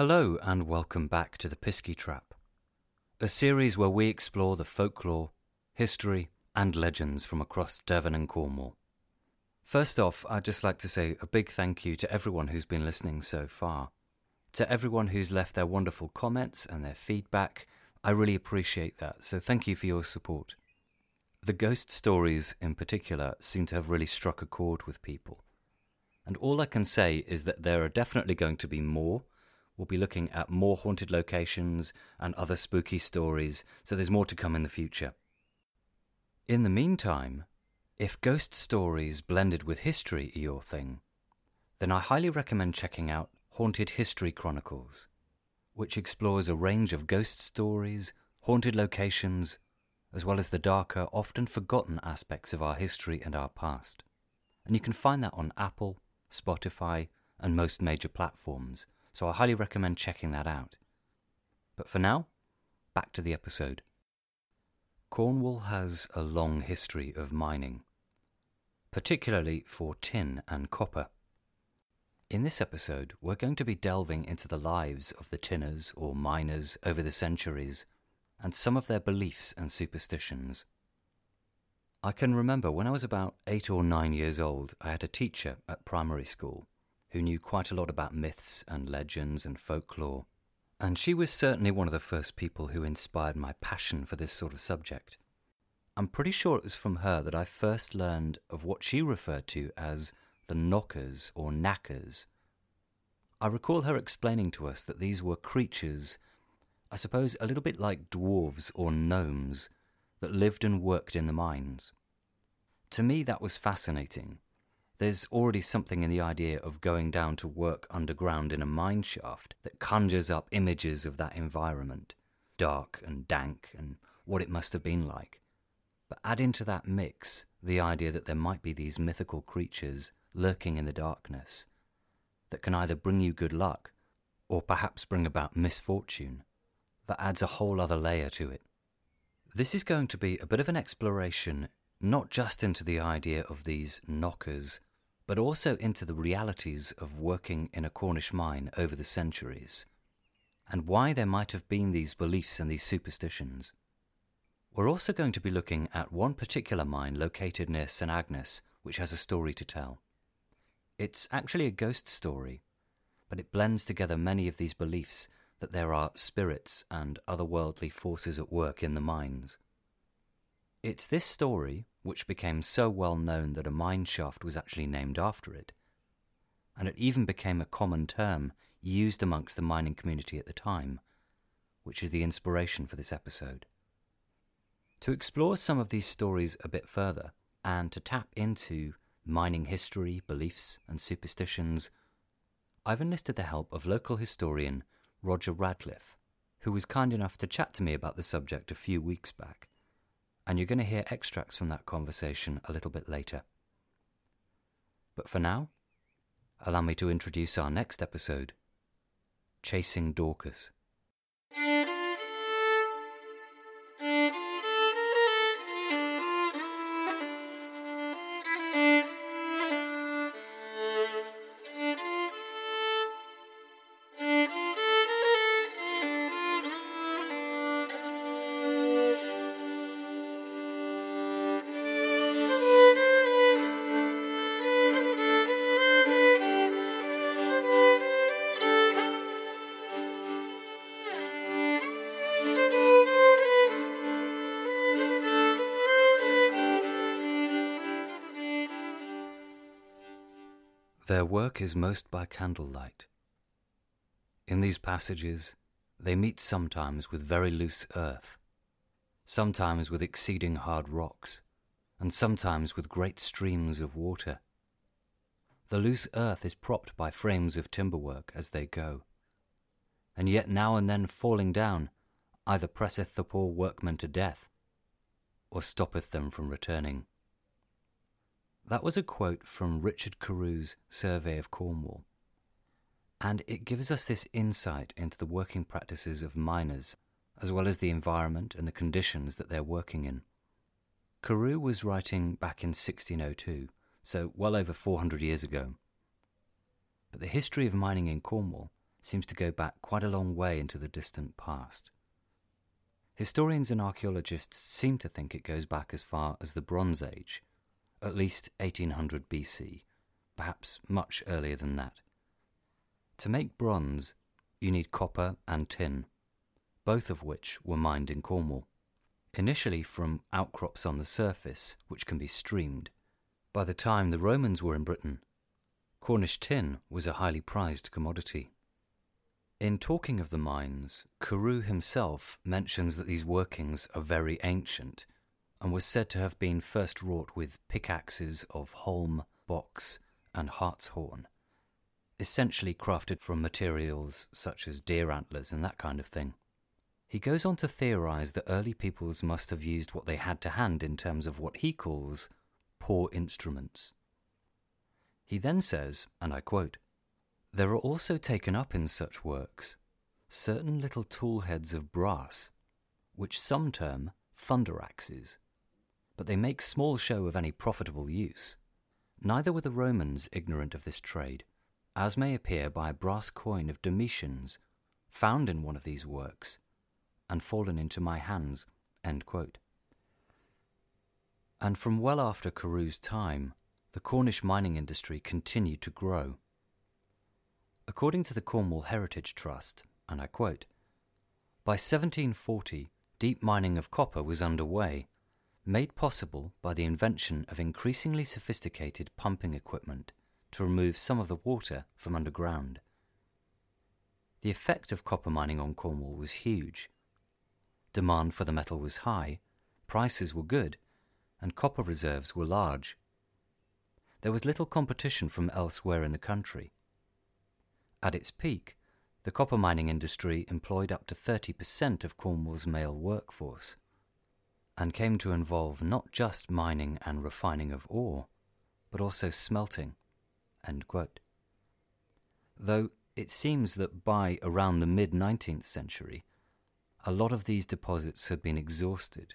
Hello and welcome back to The Piskie Trap, a series where we explore the folklore, history and legends from across Devon and Cornwall. First off, I'd just like to say a big thank you to everyone who's been listening so far. To everyone who's left their wonderful comments and their feedback, I really appreciate that, so thank you for your support. The ghost stories in particular seem to have really struck a chord with people. And all I can say is that there are definitely going to be more. We'll be looking at more haunted locations and other spooky stories, so there's more to come in the future. In the meantime, if ghost stories blended with history are your thing, then I highly recommend checking out Haunted History Chronicles, which explores a range of ghost stories, haunted locations, as well as the darker, often forgotten aspects of our history and our past. And you can find that on Apple, Spotify, and most major platforms. So I highly recommend checking that out. But for now, back to the episode. Cornwall has a long history of mining, particularly for tin and copper. In this episode, we're going to be delving into the lives of the tinners or miners over the centuries and some of their beliefs and superstitions. I can remember when I was about 8 or 9 years old, I had a teacher at primary school who knew quite a lot about myths and legends and folklore, and she was certainly one of the first people who inspired my passion for this sort of subject. I'm pretty sure it was from her that I first learned of what she referred to as the Knockers or Knackers. I recall her explaining to us that these were creatures, I suppose a little bit like dwarves or gnomes, that lived and worked in the mines. To me that was fascinating. There's already something in the idea of going down to work underground in a mine shaft that conjures up images of that environment, dark and dank and what it must have been like. But add into that mix the idea that there might be these mythical creatures lurking in the darkness that can either bring you good luck or perhaps bring about misfortune. That adds a whole other layer to it. This is going to be a bit of an exploration not just into the idea of these knockers, but also into the realities of working in a Cornish mine over the centuries, and why there might have been these beliefs and these superstitions. We're also going to be looking at one particular mine located near St Agnes, which has a story to tell. It's actually a ghost story, but it blends together many of these beliefs that there are spirits and otherworldly forces at work in the mines. It's this story which became so well known that a mine shaft was actually named after it, and it even became a common term used amongst the mining community at the time, which is the inspiration for this episode. To explore some of these stories a bit further, and to tap into mining history, beliefs and superstitions, I've enlisted the help of local historian Roger Radcliffe, who was kind enough to chat to me about the subject a few weeks back. And you're going to hear extracts from that conversation a little bit later. But for now, allow me to introduce our next episode, Chasing Dorcas. Their work is most by candlelight. In these passages, they meet sometimes with very loose earth, sometimes with exceeding hard rocks, and sometimes with great streams of water. The loose earth is propped by frames of timberwork as they go, and yet now and then falling down either presseth the poor workmen to death, or stoppeth them from returning. That was a quote from Richard Carew's Survey of Cornwall, and it gives us this insight into the working practices of miners, as well as the environment and the conditions that they're working in. Carew was writing back in 1602, so well over 400 years ago. But the history of mining in Cornwall seems to go back quite a long way into the distant past. Historians and archaeologists seem to think it goes back as far as the Bronze Age, at least 1800 BC, perhaps much earlier than that. To make bronze, you need copper and tin, both of which were mined in Cornwall, initially from outcrops on the surface, which can be streamed. By the time the Romans were in Britain, Cornish tin was a highly prized commodity. In talking of the mines, Carew himself mentions that these workings are very ancient and was said to have been first wrought with pickaxes of holm, box and hartshorn, essentially crafted from materials such as deer antlers and that kind of thing. He goes on to theorise that early peoples must have used what they had to hand in terms of what he calls poor instruments. He then says, and I quote, "There are also taken up in such works certain little tool heads of brass, which some term thunder axes, but they make small show of any profitable use. Neither were the Romans ignorant of this trade, as may appear by a brass coin of Domitian's, found in one of these works, and fallen into my hands." End quote. And from well after Carew's time, the Cornish mining industry continued to grow. According to the Cornwall Heritage Trust, and I quote, "By 1740, deep mining of copper was underway, made possible by the invention of increasingly sophisticated pumping equipment to remove some of the water from underground. The effect of copper mining on Cornwall was huge. Demand for the metal was high, prices were good, and copper reserves were large. There was little competition from elsewhere in the country. At its peak, the copper mining industry employed up to 30% of Cornwall's male workforce, and came to involve not just mining and refining of ore, but also smelting." End quote. Though it seems that by around the mid-19th century, a lot of these deposits had been exhausted,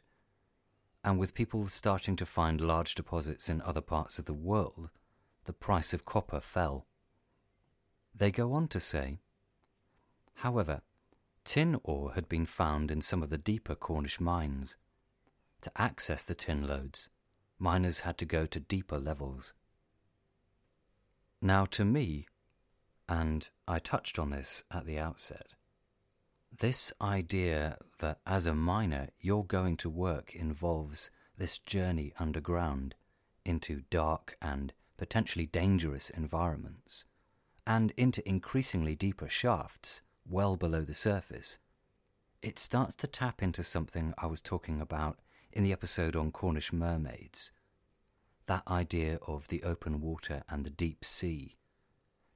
and with people starting to find large deposits in other parts of the world, the price of copper fell. They go on to say, however, tin ore had been found in some of the deeper Cornish mines. To access the tin loads, miners had to go to deeper levels. Now to me, and I touched on this at the outset, this idea that as a miner you're going to work involves this journey underground into dark and potentially dangerous environments, and into increasingly deeper shafts, well below the surface, it starts to tap into something I was talking about in the episode on Cornish mermaids, that idea of the open water and the deep sea,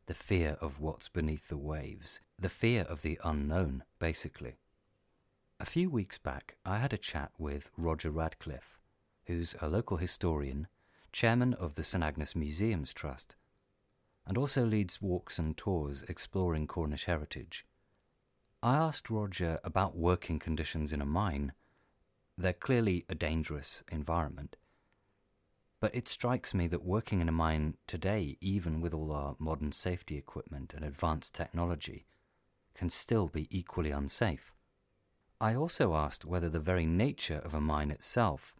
the fear of what's beneath the waves, the fear of the unknown, basically. A few weeks back, I had a chat with Roger Radcliffe, who's a local historian, chairman of the St Agnes Museums Trust, and also leads walks and tours exploring Cornish heritage. I asked Roger about working conditions in a mine. They're clearly a dangerous environment, but it strikes me that working in a mine today, even with all our modern safety equipment and advanced technology, can still be equally unsafe. I also asked whether the very nature of a mine itself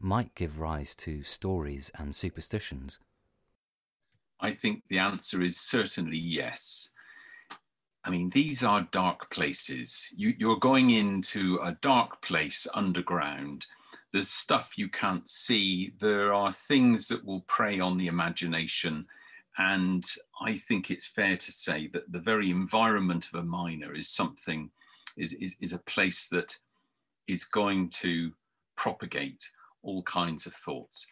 might give rise to stories and superstitions. I think the answer is certainly yes. I mean, these are dark places. You're going into a dark place underground. There's stuff you can't see. There are things that will prey on the imagination. And I think it's fair to say that the very environment of a miner is something, is a place that is going to propagate all kinds of thoughts.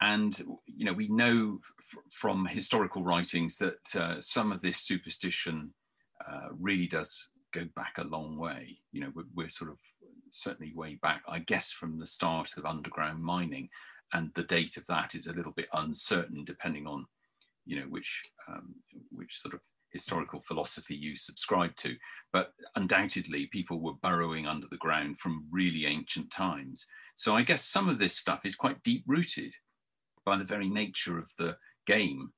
And, you know, we know from historical writings that some of this superstition really does go back a long way. You know, we're sort of certainly way back, I guess, from the start of underground mining. And the date of that is a little bit uncertain, depending on, you know, which sort of historical philosophy you subscribe to. But undoubtedly, people were burrowing under the ground from really ancient times. So I guess some of this stuff is quite deep-rooted by the very nature of the game,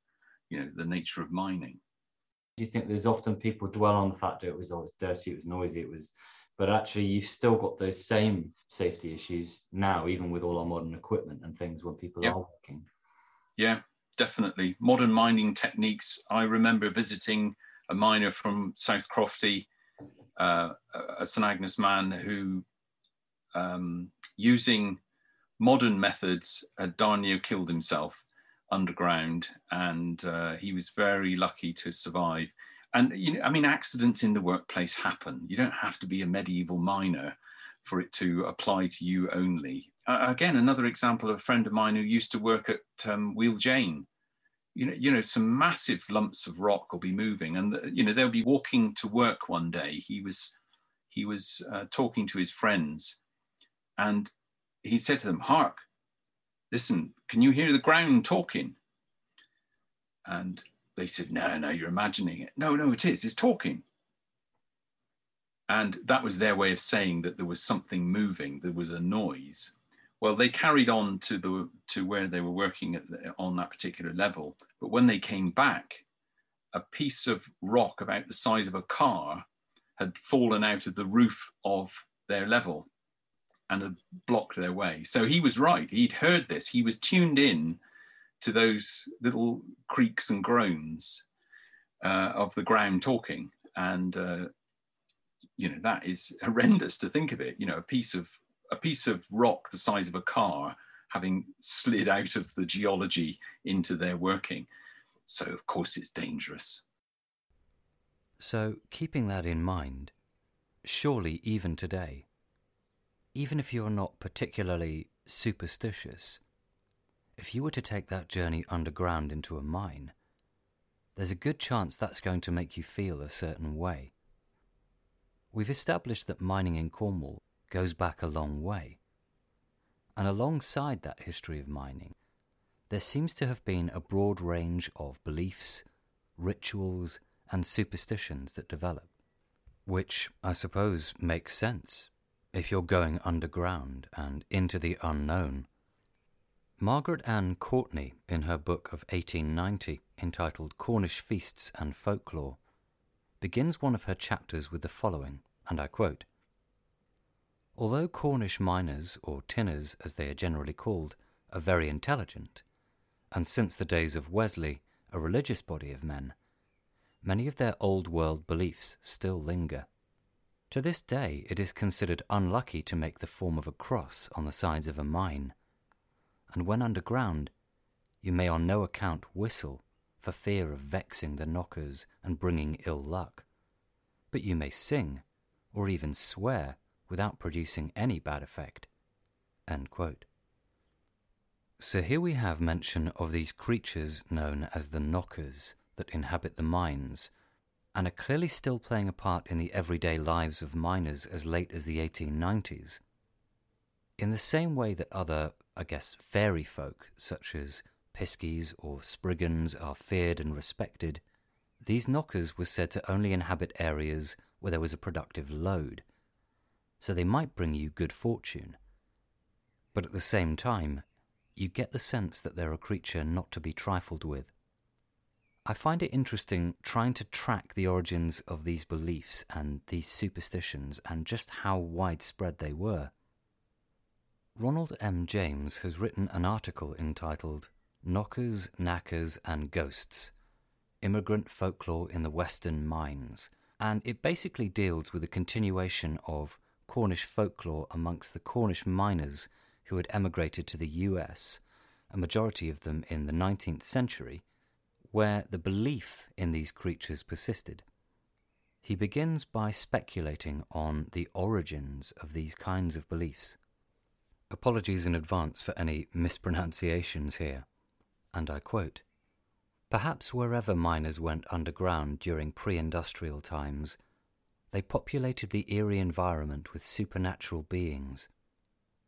you know, the nature of mining. you think there's often people dwell on the fact that it was always dirty, it was noisy, it was, but actually you've still got those same safety issues now, even with all our modern equipment and things when people are working. Yeah, definitely. Modern mining techniques. I remember visiting a miner from South Crofty, a St Agnes man who, using modern methods, had darn near killed himself underground, and he was very lucky to survive. And, you know, I mean, accidents in the workplace happen. You don't have to be a medieval miner for it to apply to you only. Again, another example of a friend of mine who used to work at Wheel Jane. You know, some massive lumps of rock will be moving, and, you know, they'll be walking to work one day. He was talking to his friends, and he said to them, "Hark, listen, can you hear the ground talking?" And they said, no, "You're imagining it." No, it is. It's talking. And that was their way of saying that there was something moving. There was a noise. Well, they carried on to where they were working on that particular level. But when they came back, a piece of rock about the size of a car had fallen out of the roof of their level and had blocked their way. So he was right. He'd heard this. He was tuned in to those little creaks and groans of the ground talking. And, you know, that is horrendous to think of it. You know, a piece of rock the size of a car having slid out of the geology into their working. So, of course, it's dangerous. So, keeping that in mind, surely even today, even if you're not particularly superstitious, if you were to take that journey underground into a mine, there's a good chance that's going to make you feel a certain way. We've established that mining in Cornwall goes back a long way. And alongside that history of mining, there seems to have been a broad range of beliefs, rituals, and superstitions that develop, which I suppose makes sense if you're going underground and into the unknown. Margaret Anne Courtney, in her book of 1890, entitled Cornish Feasts and Folklore, begins one of her chapters with the following, and I quote, "Although Cornish miners, or tinners as they are generally called, are very intelligent, and since the days of Wesley, a religious body of men, many of their old-world beliefs still linger. To this day it is considered unlucky to make the form of a cross on the sides of a mine, and when underground, you may on no account whistle for fear of vexing the knockers and bringing ill luck, but you may sing or even swear without producing any bad effect." End quote. So here we have mention of these creatures known as the knockers that inhabit the mines and are clearly still playing a part in the everyday lives of miners as late as the 1890s. In the same way that other, I guess, fairy folk, such as Piskies or Spriggans, are feared and respected, these knockers were said to only inhabit areas where there was a productive load, so they might bring you good fortune. But at the same time, you get the sense that they're a creature not to be trifled with. I find it interesting trying to track the origins of these beliefs and these superstitions and just how widespread they were. Ronald M. James has written an article entitled Knockers, Knackers and Ghosts, Immigrant Folklore in the Western Mines, and it basically deals with a continuation of Cornish folklore amongst the Cornish miners who had emigrated to the US, a majority of them in the 19th century, where the belief in these creatures persisted. He begins by speculating on the origins of these kinds of beliefs. Apologies in advance for any mispronunciations here, and I quote, "Perhaps wherever miners went underground during pre-industrial times, they populated the eerie environment with supernatural beings.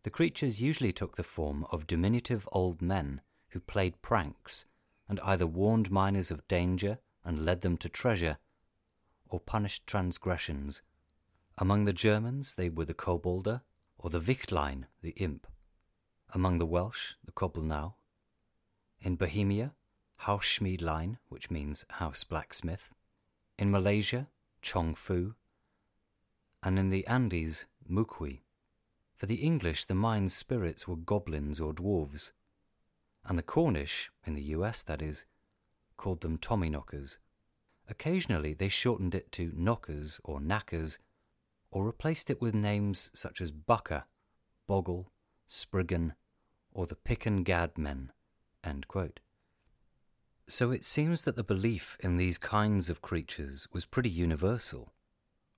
The creatures usually took the form of diminutive old men who played pranks and either warned miners of danger and led them to treasure, or punished transgressions. Among the Germans they were the Kobolder, or the Wichtlein, the imp. Among the Welsh, the Koblenau. In Bohemia, Haus Schmiedlein, which means house blacksmith. in Malaysia, Chong Fu, and in the Andes, Mukwi. For the English, the mine spirits were goblins or dwarves, and the Cornish, in the US that is, called them Tommyknockers. Occasionally they shortened it to Knockers or Knackers, or replaced it with names such as Bucker, Boggle, Spriggan, or the Pick and Gad Men. So it seems that the belief in these kinds of creatures was pretty universal,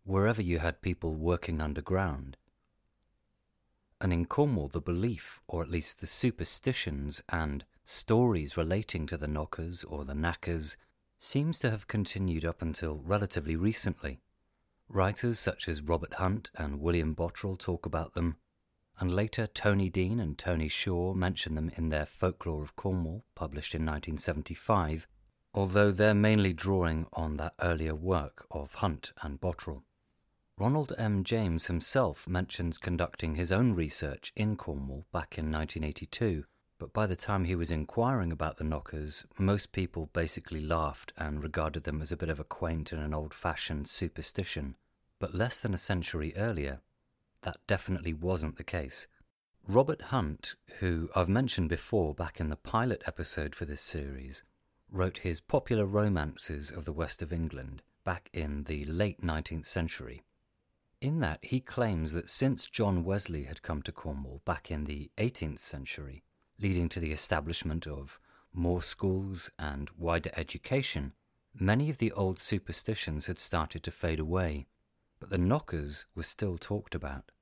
wherever you had people working underground. And in Cornwall, the belief, or at least the superstitions and stories relating to the knockers or the knackers, seems to have continued up until relatively recently. Writers such as Robert Hunt and William Bottrell talk about them, and later Tony Dean and Tony Shaw mention them in their Folklore of Cornwall, published in 1975, although they're mainly drawing on that earlier work of Hunt and Bottrell. Ronald M. James himself mentions conducting his own research in Cornwall back in 1982, but by the time he was inquiring about the knockers, most people basically laughed and regarded them as a bit of a quaint and an old-fashioned superstition. But less than a century earlier, that definitely wasn't the case. Robert Hunt, who I've mentioned before back in the pilot episode for this series, wrote his Popular Romances of the West of England back in the late 19th century. In that, he claims that since John Wesley had come to Cornwall back in the 18th century, leading to the establishment of more schools and wider education, many of the old superstitions had started to fade away, but the knockers were still talked about.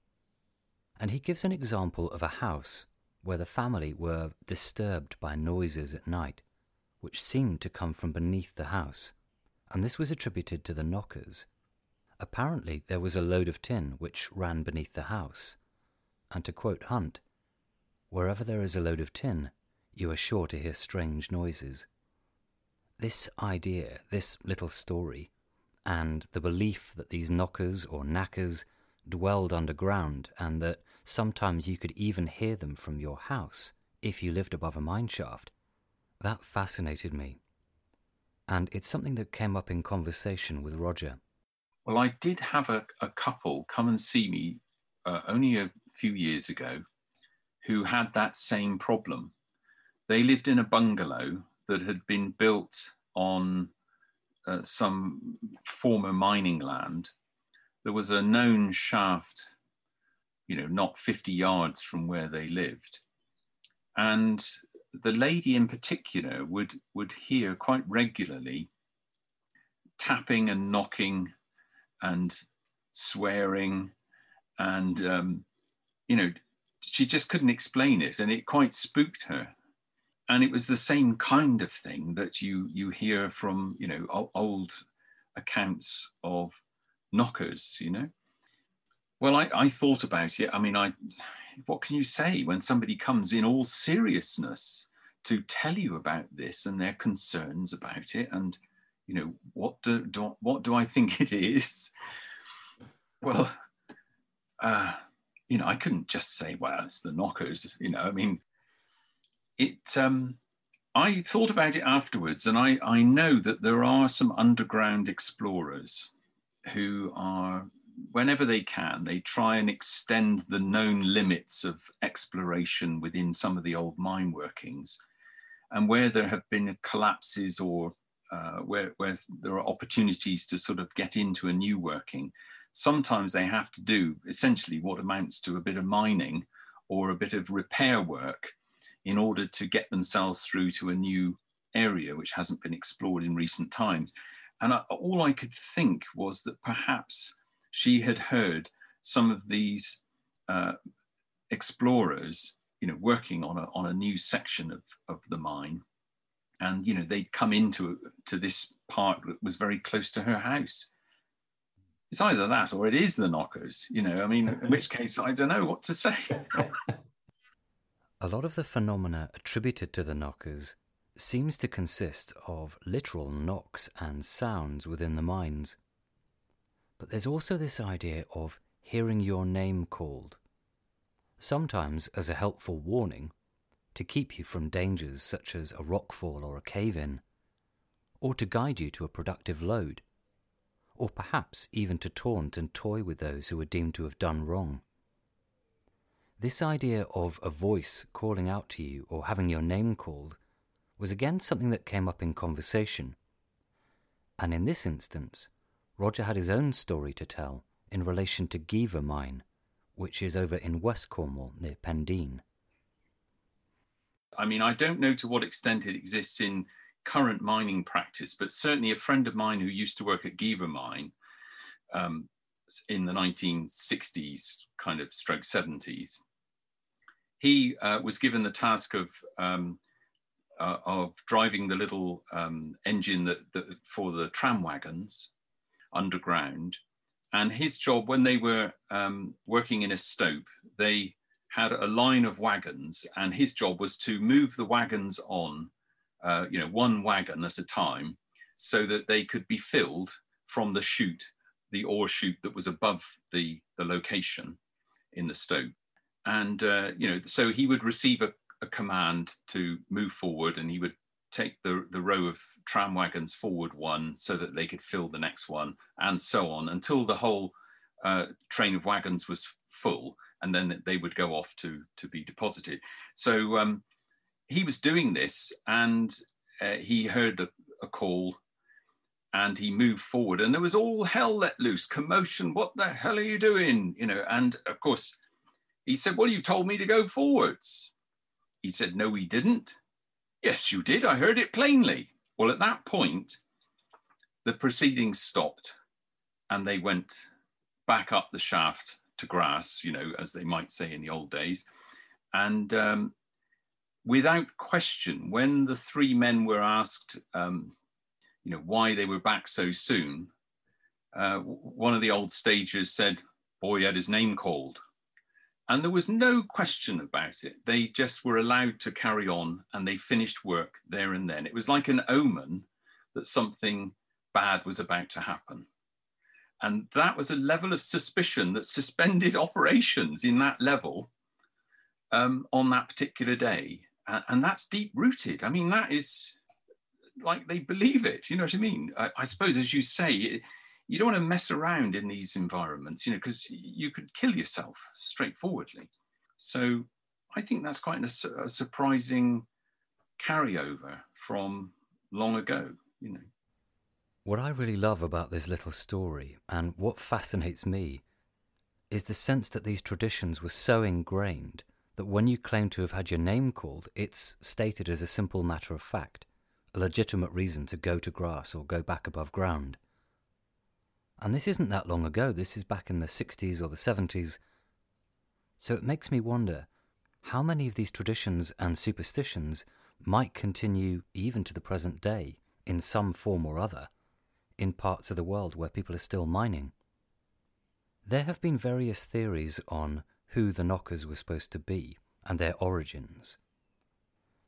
And he gives an example of a house where the family were disturbed by noises at night, which seemed to come from beneath the house, and this was attributed to the knockers. Apparently there was a load of tin which ran beneath the house, and to quote Hunt, "Wherever there is a load of tin, you are sure to hear strange noises." This idea, this little story, and the belief that these knockers or knackers dwelled underground and that sometimes you could even hear them from your house if you lived above a mine shaft, that fascinated me. And it's something that came up in conversation with Roger. Well, I did have a couple come and see me only a few years ago who had that same problem. They lived in a bungalow that had been built on some former mining land. There was a known shaft, not 50 yards from where they lived. And the lady in particular would hear quite regularly tapping and knocking and swearing, and she just couldn't explain it, and it quite spooked her. And it was the same kind of thing that you hear from old accounts of knockers. Well, I thought about it. What can you say when somebody comes in all seriousness to tell you about this and their concerns about it, and what do I think it is? Well, I couldn't just say, well, it's the knockers. I thought about it afterwards, and I know that there are some underground explorers who are, whenever they can, they try and extend the known limits of exploration within some of the old mine workings. And where there have been collapses or where there are opportunities to sort of get into a new working, sometimes they have to do essentially what amounts to a bit of mining or a bit of repair work in order to get themselves through to a new area which hasn't been explored in recent times. And all I could think was that perhaps she had heard some of these explorers, working on a new section of the mine. And, they'd come to this part that was very close to her house. It's either that or it is the knockers, in which case I don't know what to say. A lot of the phenomena attributed to the knockers seems to consist of literal knocks and sounds within the mines. But there's also this idea of hearing your name called, sometimes as a helpful warning, to keep you from dangers such as a rockfall or a cave-in, or to guide you to a productive load, or perhaps even to taunt and toy with those who were deemed to have done wrong. This idea of a voice calling out to you or having your name called was again something that came up in conversation, and in this instance Roger had his own story to tell in relation to Geevor Mine, which is over in West Cornwall near Pendeen. I mean, I don't know to what extent it exists in current mining practice, but certainly a friend of mine who used to work at Geevor Mine in the 1960s, kind of stroke 70s, he was given the task of driving the little engine that for the tram wagons underground. And his job, when they were working in a stope, they had a line of wagons, and his job was to move the wagons on, one wagon at a time, so that they could be filled from the chute, the ore chute that was above the location in the stope. And, so he would receive a command to move forward, and he would take the row of tram wagons forward one so that they could fill the next one, and so on, until the whole train of wagons was full, and then they would go off to be deposited. So he was doing this, and he heard a call, and he moved forward, and there was all hell let loose, commotion, what the hell are you doing? And of course, he said, well, you told me to go forwards. He said, no, we didn't. Yes, you did, I heard it plainly. Well, at that point, the proceedings stopped, and they went back up the shaft to grass, as they might say in the old days. And without question, when the three men were asked, why they were back so soon, one of the old stagers said, boy, he had his name called. And there was no question about it. They just were allowed to carry on, and they finished work there and then. It was like an omen that something bad was about to happen. And that was a level of suspicion that suspended operations in that level on that particular day. And that's deep-rooted. I mean, that is like they believe it. You know what I mean? I suppose, as you say, you don't want to mess around in these environments, because you could kill yourself straightforwardly. So I think that's quite a surprising carryover from long ago, What I really love about this little story, and what fascinates me, is the sense that these traditions were so ingrained that when you claim to have had your name called, it's stated as a simple matter of fact, a legitimate reason to go to grass or go back above ground. And this isn't that long ago, this is back in the 60s or the 70s. So it makes me wonder how many of these traditions and superstitions might continue even to the present day in some form or other, in parts of the world where people are still mining. There have been various theories on who the Knockers were supposed to be and their origins.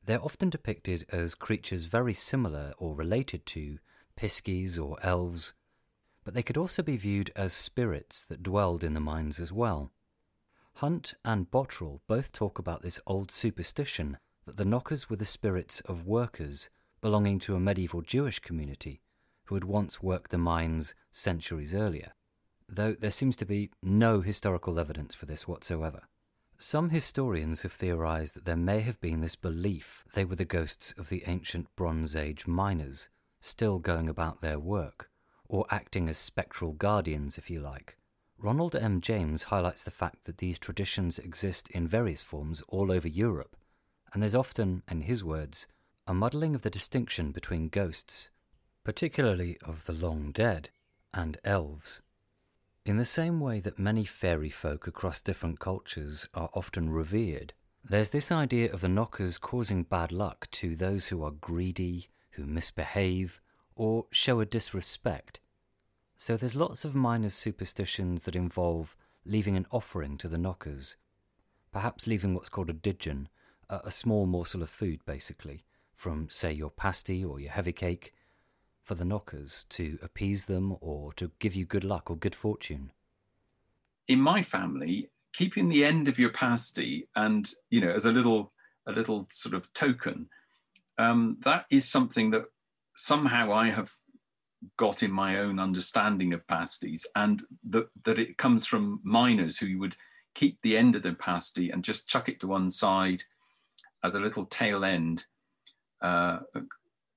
They're often depicted as creatures very similar or related to Piskies or elves, but they could also be viewed as spirits that dwelled in the mines as well. Hunt and Bottrell both talk about this old superstition that the Knockers were the spirits of workers belonging to a medieval Jewish community who had once worked the mines centuries earlier, though there seems to be no historical evidence for this whatsoever. Some historians have theorised that there may have been this belief they were the ghosts of the ancient Bronze Age miners, still going about their work, or acting as spectral guardians, if you like. Ronald M. James highlights the fact that these traditions exist in various forms all over Europe, and there's often, in his words, a muddling of the distinction between ghosts, particularly of the long dead, and elves. In the same way that many fairy folk across different cultures are often revered, there's this idea of the Knockers causing bad luck to those who are greedy, who misbehave, or show a disrespect. So there's lots of miners' superstitions that involve leaving an offering to the Knockers, perhaps leaving what's called a didgeon, a small morsel of food basically, from say your pasty or your heavy cake, for the Knockers to appease them or to give you good luck or good fortune. In my family, keeping the end of your pasty and, as a little sort of token, that is something that somehow I have got in my own understanding of pasties, and that it comes from miners who would keep the end of their pasty and just chuck it to one side as a little tail end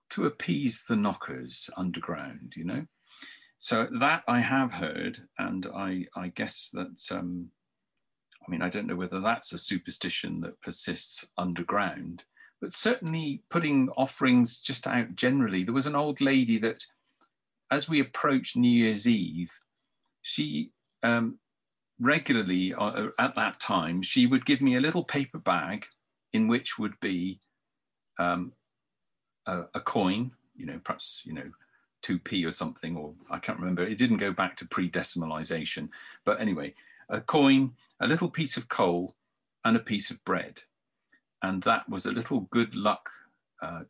to appease the knockers underground, you know. So that I have heard, and I guess that, I mean, I don't know whether that's a superstition that persists underground, but certainly putting offerings just out generally. There was an old lady that, as we approached New Year's Eve, she regularly, at that time, she would give me a little paper bag in which would be a coin, you know, perhaps, you know, 2p or something, or I can't remember. It didn't go back to pre-decimalisation. But anyway, a coin, a little piece of coal, and a piece of bread. And that was a little good luck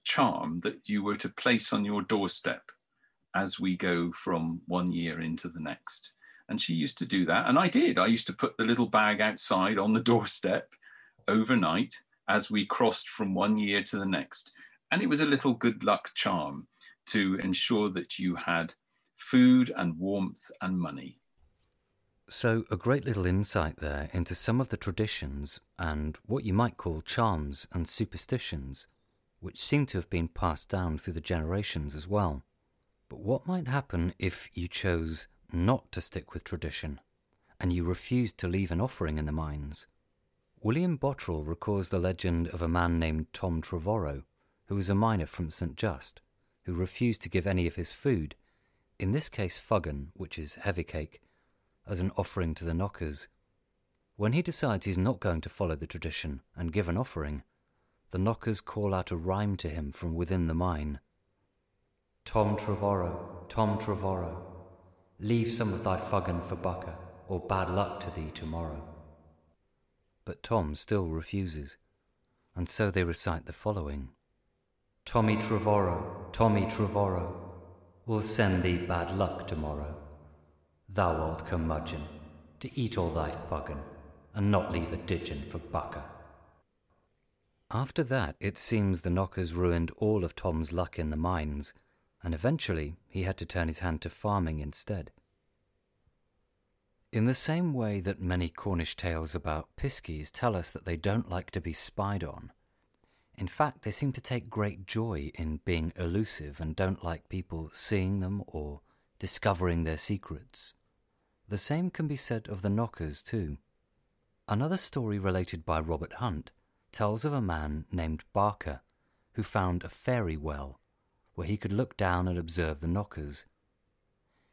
charm that you were to place on your doorstep as we go from one year into the next. And she used to do that. And I did. I used to put the little bag outside on the doorstep overnight as we crossed from one year to the next. And it was a little good luck charm to ensure that you had food and warmth and money. So a great little insight there into some of the traditions and what you might call charms and superstitions, which seem to have been passed down through the generations as well. But what might happen if you chose not to stick with tradition and you refused to leave an offering in the mines? William Bottrell recalls the legend of a man named Tom Trevorrow, who was a miner from St Just, who refused to give any of his food, in this case fuggan, which is heavy cake, as an offering to the knockers. When he decides he's not going to follow the tradition and give an offering, the knockers call out a rhyme to him from within the mine. Tom Trevorrow, Tom Trevorrow, leave some of thy fuggan for Bucker, or bad luck to thee tomorrow. But Tom still refuses, and so they recite the following. Tommy Trevorrow, Tommy Trevorrow, will send thee bad luck tomorrow. Thou old curmudgeon, to eat all thy fuggan, and not leave a didgeon for Bucker. After that, it seems the knockers ruined all of Tom's luck in the mines, and eventually he had to turn his hand to farming instead. In the same way that many Cornish tales about piskies tell us that they don't like to be spied on, in fact, they seem to take great joy in being elusive and don't like people seeing them or discovering their secrets. The same can be said of the knockers too. Another story related by Robert Hunt tells of a man named Barker who found a fairy well where he could look down and observe the knockers.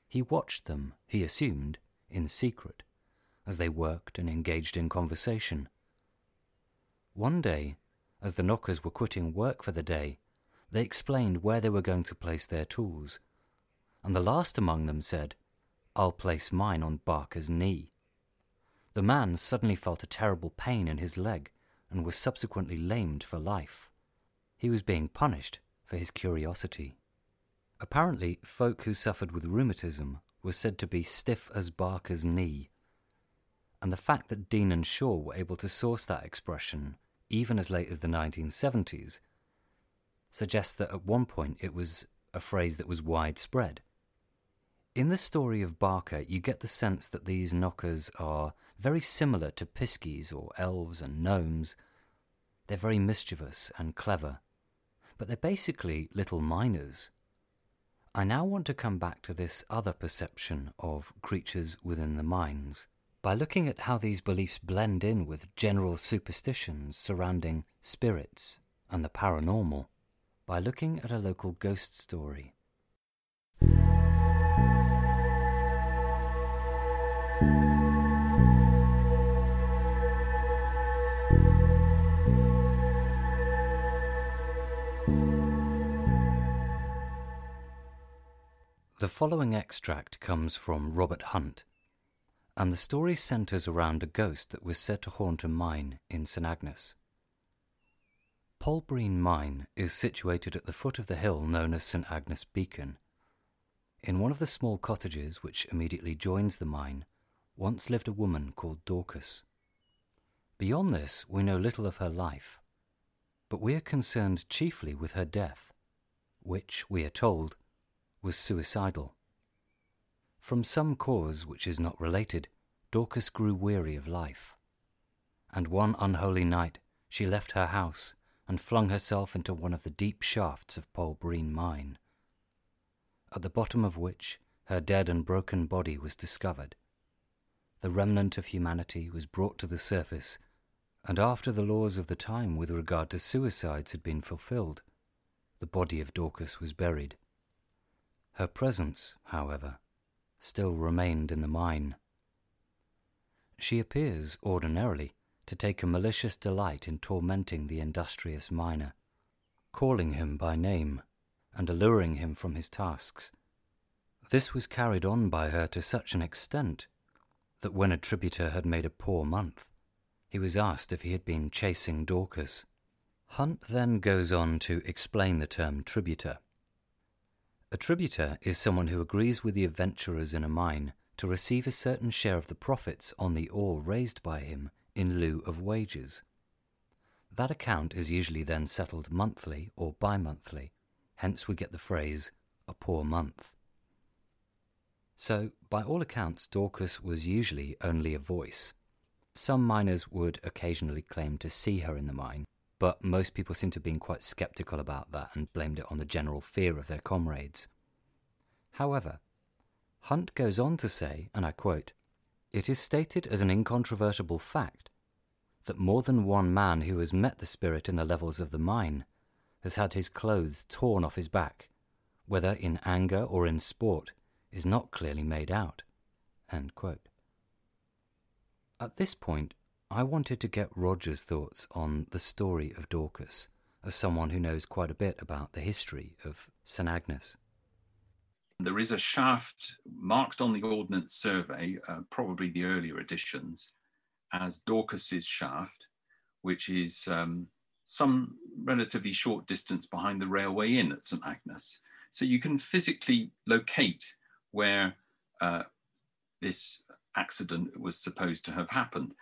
He watched them, he assumed, in secret, as they worked and engaged in conversation. One day, as the knockers were quitting work for the day, they explained where they were going to place their tools, and the last among them said, "I'll place mine on Barker's knee." The man suddenly felt a terrible pain in his leg and was subsequently lamed for life. He was being punished for his curiosity. Apparently, folk who suffered with rheumatism were said to be stiff as Barker's knee, and the fact that Dean and Shaw were able to source that expression even as late as the 1970s, suggests that at one point it was a phrase that was widespread. In the story of Barker, you get the sense that these knockers are very similar to piskies or elves and gnomes. They're very mischievous and clever, but they're basically little miners. I now want to come back to this other perception of creatures within the mines, by looking at how these beliefs blend in with general superstitions surrounding spirits and the paranormal, by looking at a local ghost story. The following extract comes from Robert Hunt, and the story centres around a ghost that was said to haunt a mine in St Agnes. Polbreen Mine is situated at the foot of the hill known as St Agnes Beacon. In one of the small cottages which immediately joins the mine, once lived a woman called Dorcas. Beyond this, we know little of her life, but we are concerned chiefly with her death, which, we are told, was suicidal. From some cause which is not related, Dorcas grew weary of life, and one unholy night she left her house and flung herself into one of the deep shafts of Polbreen Mine, at the bottom of which her dead and broken body was discovered. The remnant of humanity was brought to the surface, and after the laws of the time with regard to suicides had been fulfilled, the body of Dorcas was buried. Her presence, however, still remained in the mine. She appears, ordinarily, to take a malicious delight in tormenting the industrious miner, calling him by name and alluring him from his tasks. This was carried on by her to such an extent that when a tributor had made a poor month, he was asked if he had been chasing Dorcas. Hunt then goes on to explain the term tributor. A tributor is someone who agrees with the adventurers in a mine to receive a certain share of the profits on the ore raised by him in lieu of wages. That account is usually then settled monthly or bi-monthly, hence we get the phrase, a poor month. So, by all accounts, Dorcas was usually only a voice. Some miners would occasionally claim to see her in the mine, but most people seem to have been quite sceptical about that and blamed it on the general fear of their comrades. However, Hunt goes on to say, and I quote, "It is stated as an incontrovertible fact that more than one man who has met the spirit in the levels of the mine has had his clothes torn off his back, whether in anger or in sport, is not clearly made out." End quote. At this point, I wanted to get Roger's thoughts on the story of Dorcas, as someone who knows quite a bit about the history of St Agnes. There is a shaft marked on the Ordnance Survey, probably the earlier editions, as Dorcas's shaft, which is some relatively short distance behind the railway inn at St Agnes. So you can physically locate where this accident was supposed to have happened.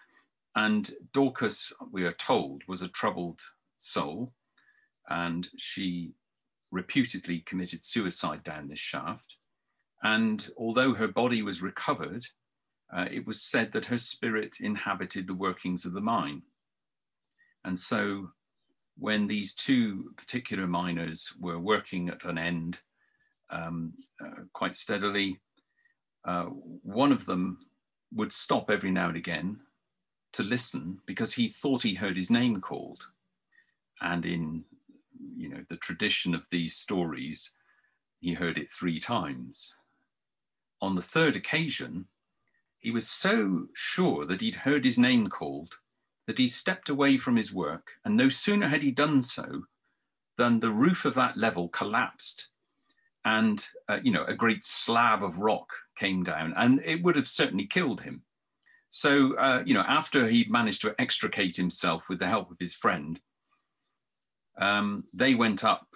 And Dorcas, we are told, was a troubled soul, and she reputedly committed suicide down this shaft. And although her body was recovered, it was said that her spirit inhabited the workings of the mine. And so when these two particular miners were working at an end quite steadily, one of them would stop every now and again to listen because he thought he heard his name called. And in the tradition of these stories, he heard it 3 times. On the 3rd occasion, he was so sure that he'd heard his name called that he stepped away from his work, and no sooner had he done so than the roof of that level collapsed, and a great slab of rock came down, and it would have certainly killed him. So, after he'd managed to extricate himself with the help of his friend, they went up,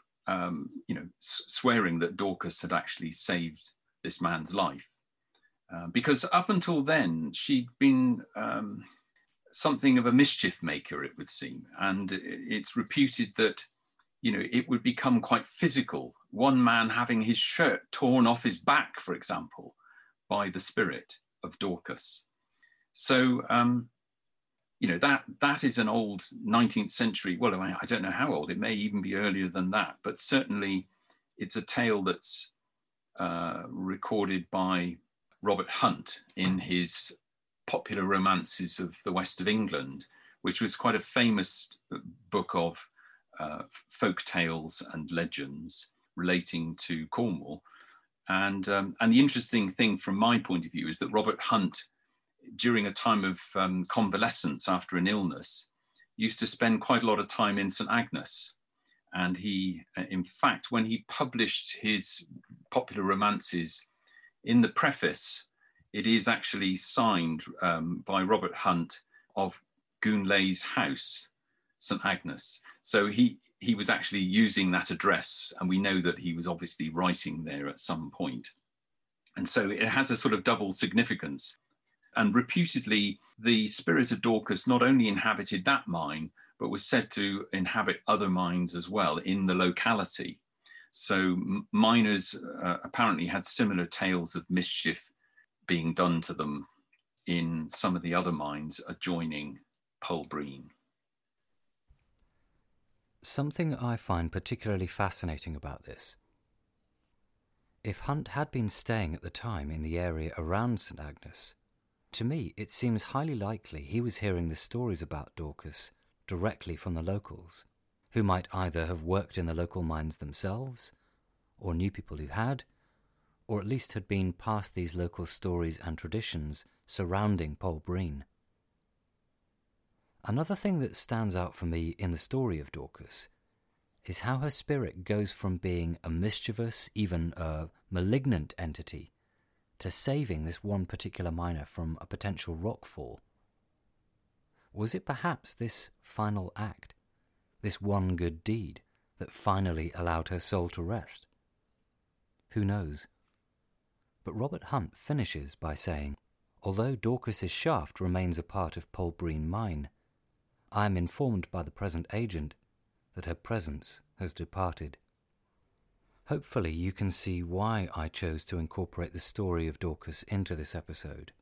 swearing that Dorcas had actually saved this man's life. Because up until then, she'd been something of a mischief maker, it would seem. And it's reputed that, it would become quite physical. One man having his shirt torn off his back, for example, by the spirit of Dorcas. So, that is an old 19th century, well, I don't know how old, it may even be earlier than that, but certainly it's a tale that's recorded by Robert Hunt in his Popular Romances of the West of England, which was quite a famous book of folk tales and legends relating to Cornwall. And the interesting thing from my point of view is that Robert Hunt, during a time of convalescence after an illness, used to spend quite a lot of time in St Agnes. And he, in fact, when he published his Popular Romances, in the preface, it is actually signed by Robert Hunt of Goonlay's House, St Agnes. So he was actually using that address, and we know that he was obviously writing there at some point. And so it has a sort of double significance. And reputedly, the spirit of Dorcas not only inhabited that mine, but was said to inhabit other mines as well in the locality. So miners apparently had similar tales of mischief being done to them in some of the other mines adjoining Polbreen. Something I find particularly fascinating about this. If Hunt had been staying at the time in the area around St Agnes, to me it seems highly likely he was hearing the stories about Dorcas directly from the locals, who might either have worked in the local mines themselves, or knew people who had, or at least had been past these local stories and traditions surrounding Polbreen. Another thing that stands out for me in the story of Dorcas is how her spirit goes from being a mischievous, even a malignant entity, to saving this one particular miner from a potential rockfall. Was it perhaps this final act, this one good deed, that finally allowed her soul to rest? Who knows? But Robert Hunt finishes by saying, "Although Dorcas's shaft remains a part of Polbreen Mine, I am informed by the present agent that her presence has departed." Hopefully you can see why I chose to incorporate the story of Dorcas into this episode.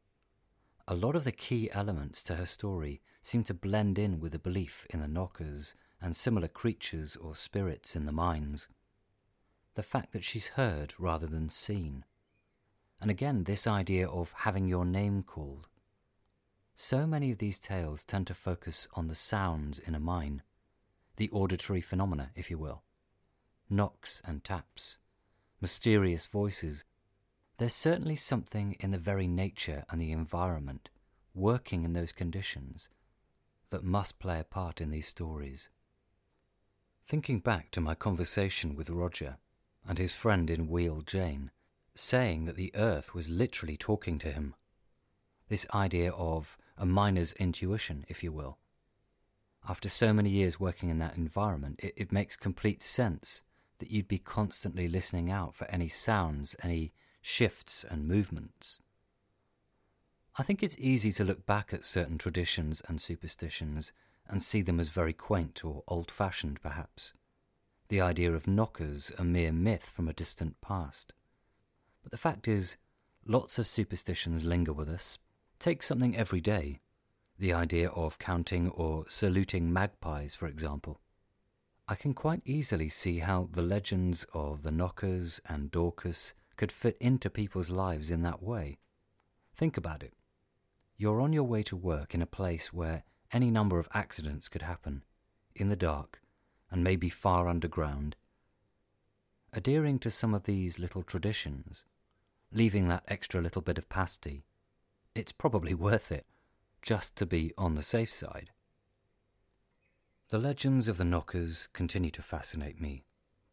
A lot of the key elements to her story seem to blend in with the belief in the knockers and similar creatures or spirits in the mines. The fact that she's heard rather than seen. And again, this idea of having your name called. So many of these tales tend to focus on the sounds in a mine, the auditory phenomena, if you will. Knocks and taps, mysterious voices. There's certainly something in the very nature and the environment, working in those conditions, that must play a part in these stories. Thinking back to my conversation with Roger and his friend in Wheel Jane, saying that the earth was literally talking to him, this idea of a miner's intuition, if you will. After so many years working in that environment, it makes complete sense that you'd be constantly listening out for any sounds, any shifts and movements. I think it's easy to look back at certain traditions and superstitions and see them as very quaint or old-fashioned, perhaps. The idea of knockers, a mere myth from a distant past. But the fact is, lots of superstitions linger with us. Take something every day. The idea of counting or saluting magpies, for example. I can quite easily see how the legends of the knockers and Dorcas could fit into people's lives in that way. Think about it. You're on your way to work in a place where any number of accidents could happen, in the dark, and maybe far underground. Adhering to some of these little traditions, leaving that extra little bit of pasty, it's probably worth it. Just to be on the safe side. The legends of the knockers continue to fascinate me,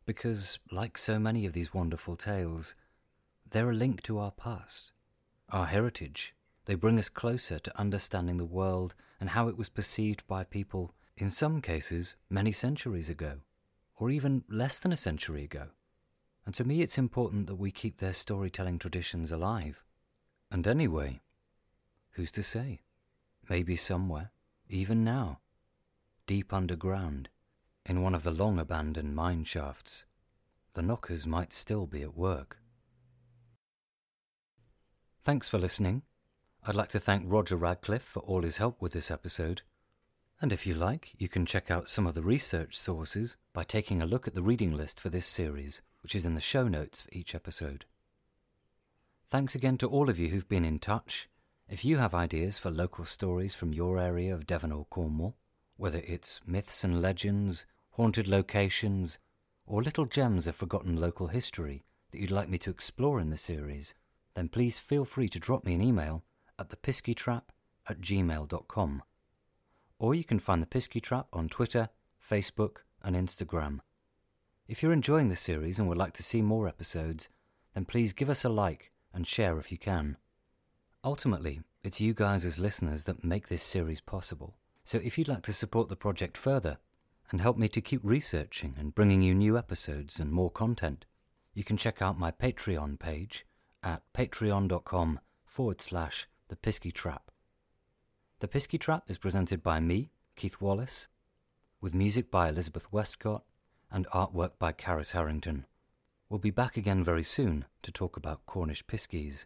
because, like so many of these wonderful tales, they're a link to our past, our heritage. They bring us closer to understanding the world and how it was perceived by people, in some cases, many centuries ago, or even less than a century ago. And to me it's important that we keep their storytelling traditions alive. And anyway, who's to say? Maybe somewhere, even now, deep underground, in one of the long-abandoned mine shafts, the knockers might still be at work. Thanks for listening. I'd like to thank Roger Radcliffe for all his help with this episode. And if you like, you can check out some of the research sources by taking a look at the reading list for this series, which is in the show notes for each episode. Thanks again to all of you who've been in touch. If you have ideas for local stories from your area of Devon or Cornwall, whether it's myths and legends, haunted locations, or little gems of forgotten local history that you'd like me to explore in the series, then please feel free to drop me an email at thepiskytrap@gmail.com. Or you can find The Piskie Trap on Twitter, Facebook, and Instagram. If you're enjoying the series and would like to see more episodes, then please give us a like and share if you can. Ultimately, it's you guys as listeners that make this series possible, so if you'd like to support the project further and help me to keep researching and bringing you new episodes and more content, you can check out my Patreon page at patreon.com/thepiskytrap. The Piskie Trap is presented by me, Keith Wallace, with music by Elizabeth Westcott and artwork by Caris Harrington, We'll be back again very soon to talk about Cornish piskies.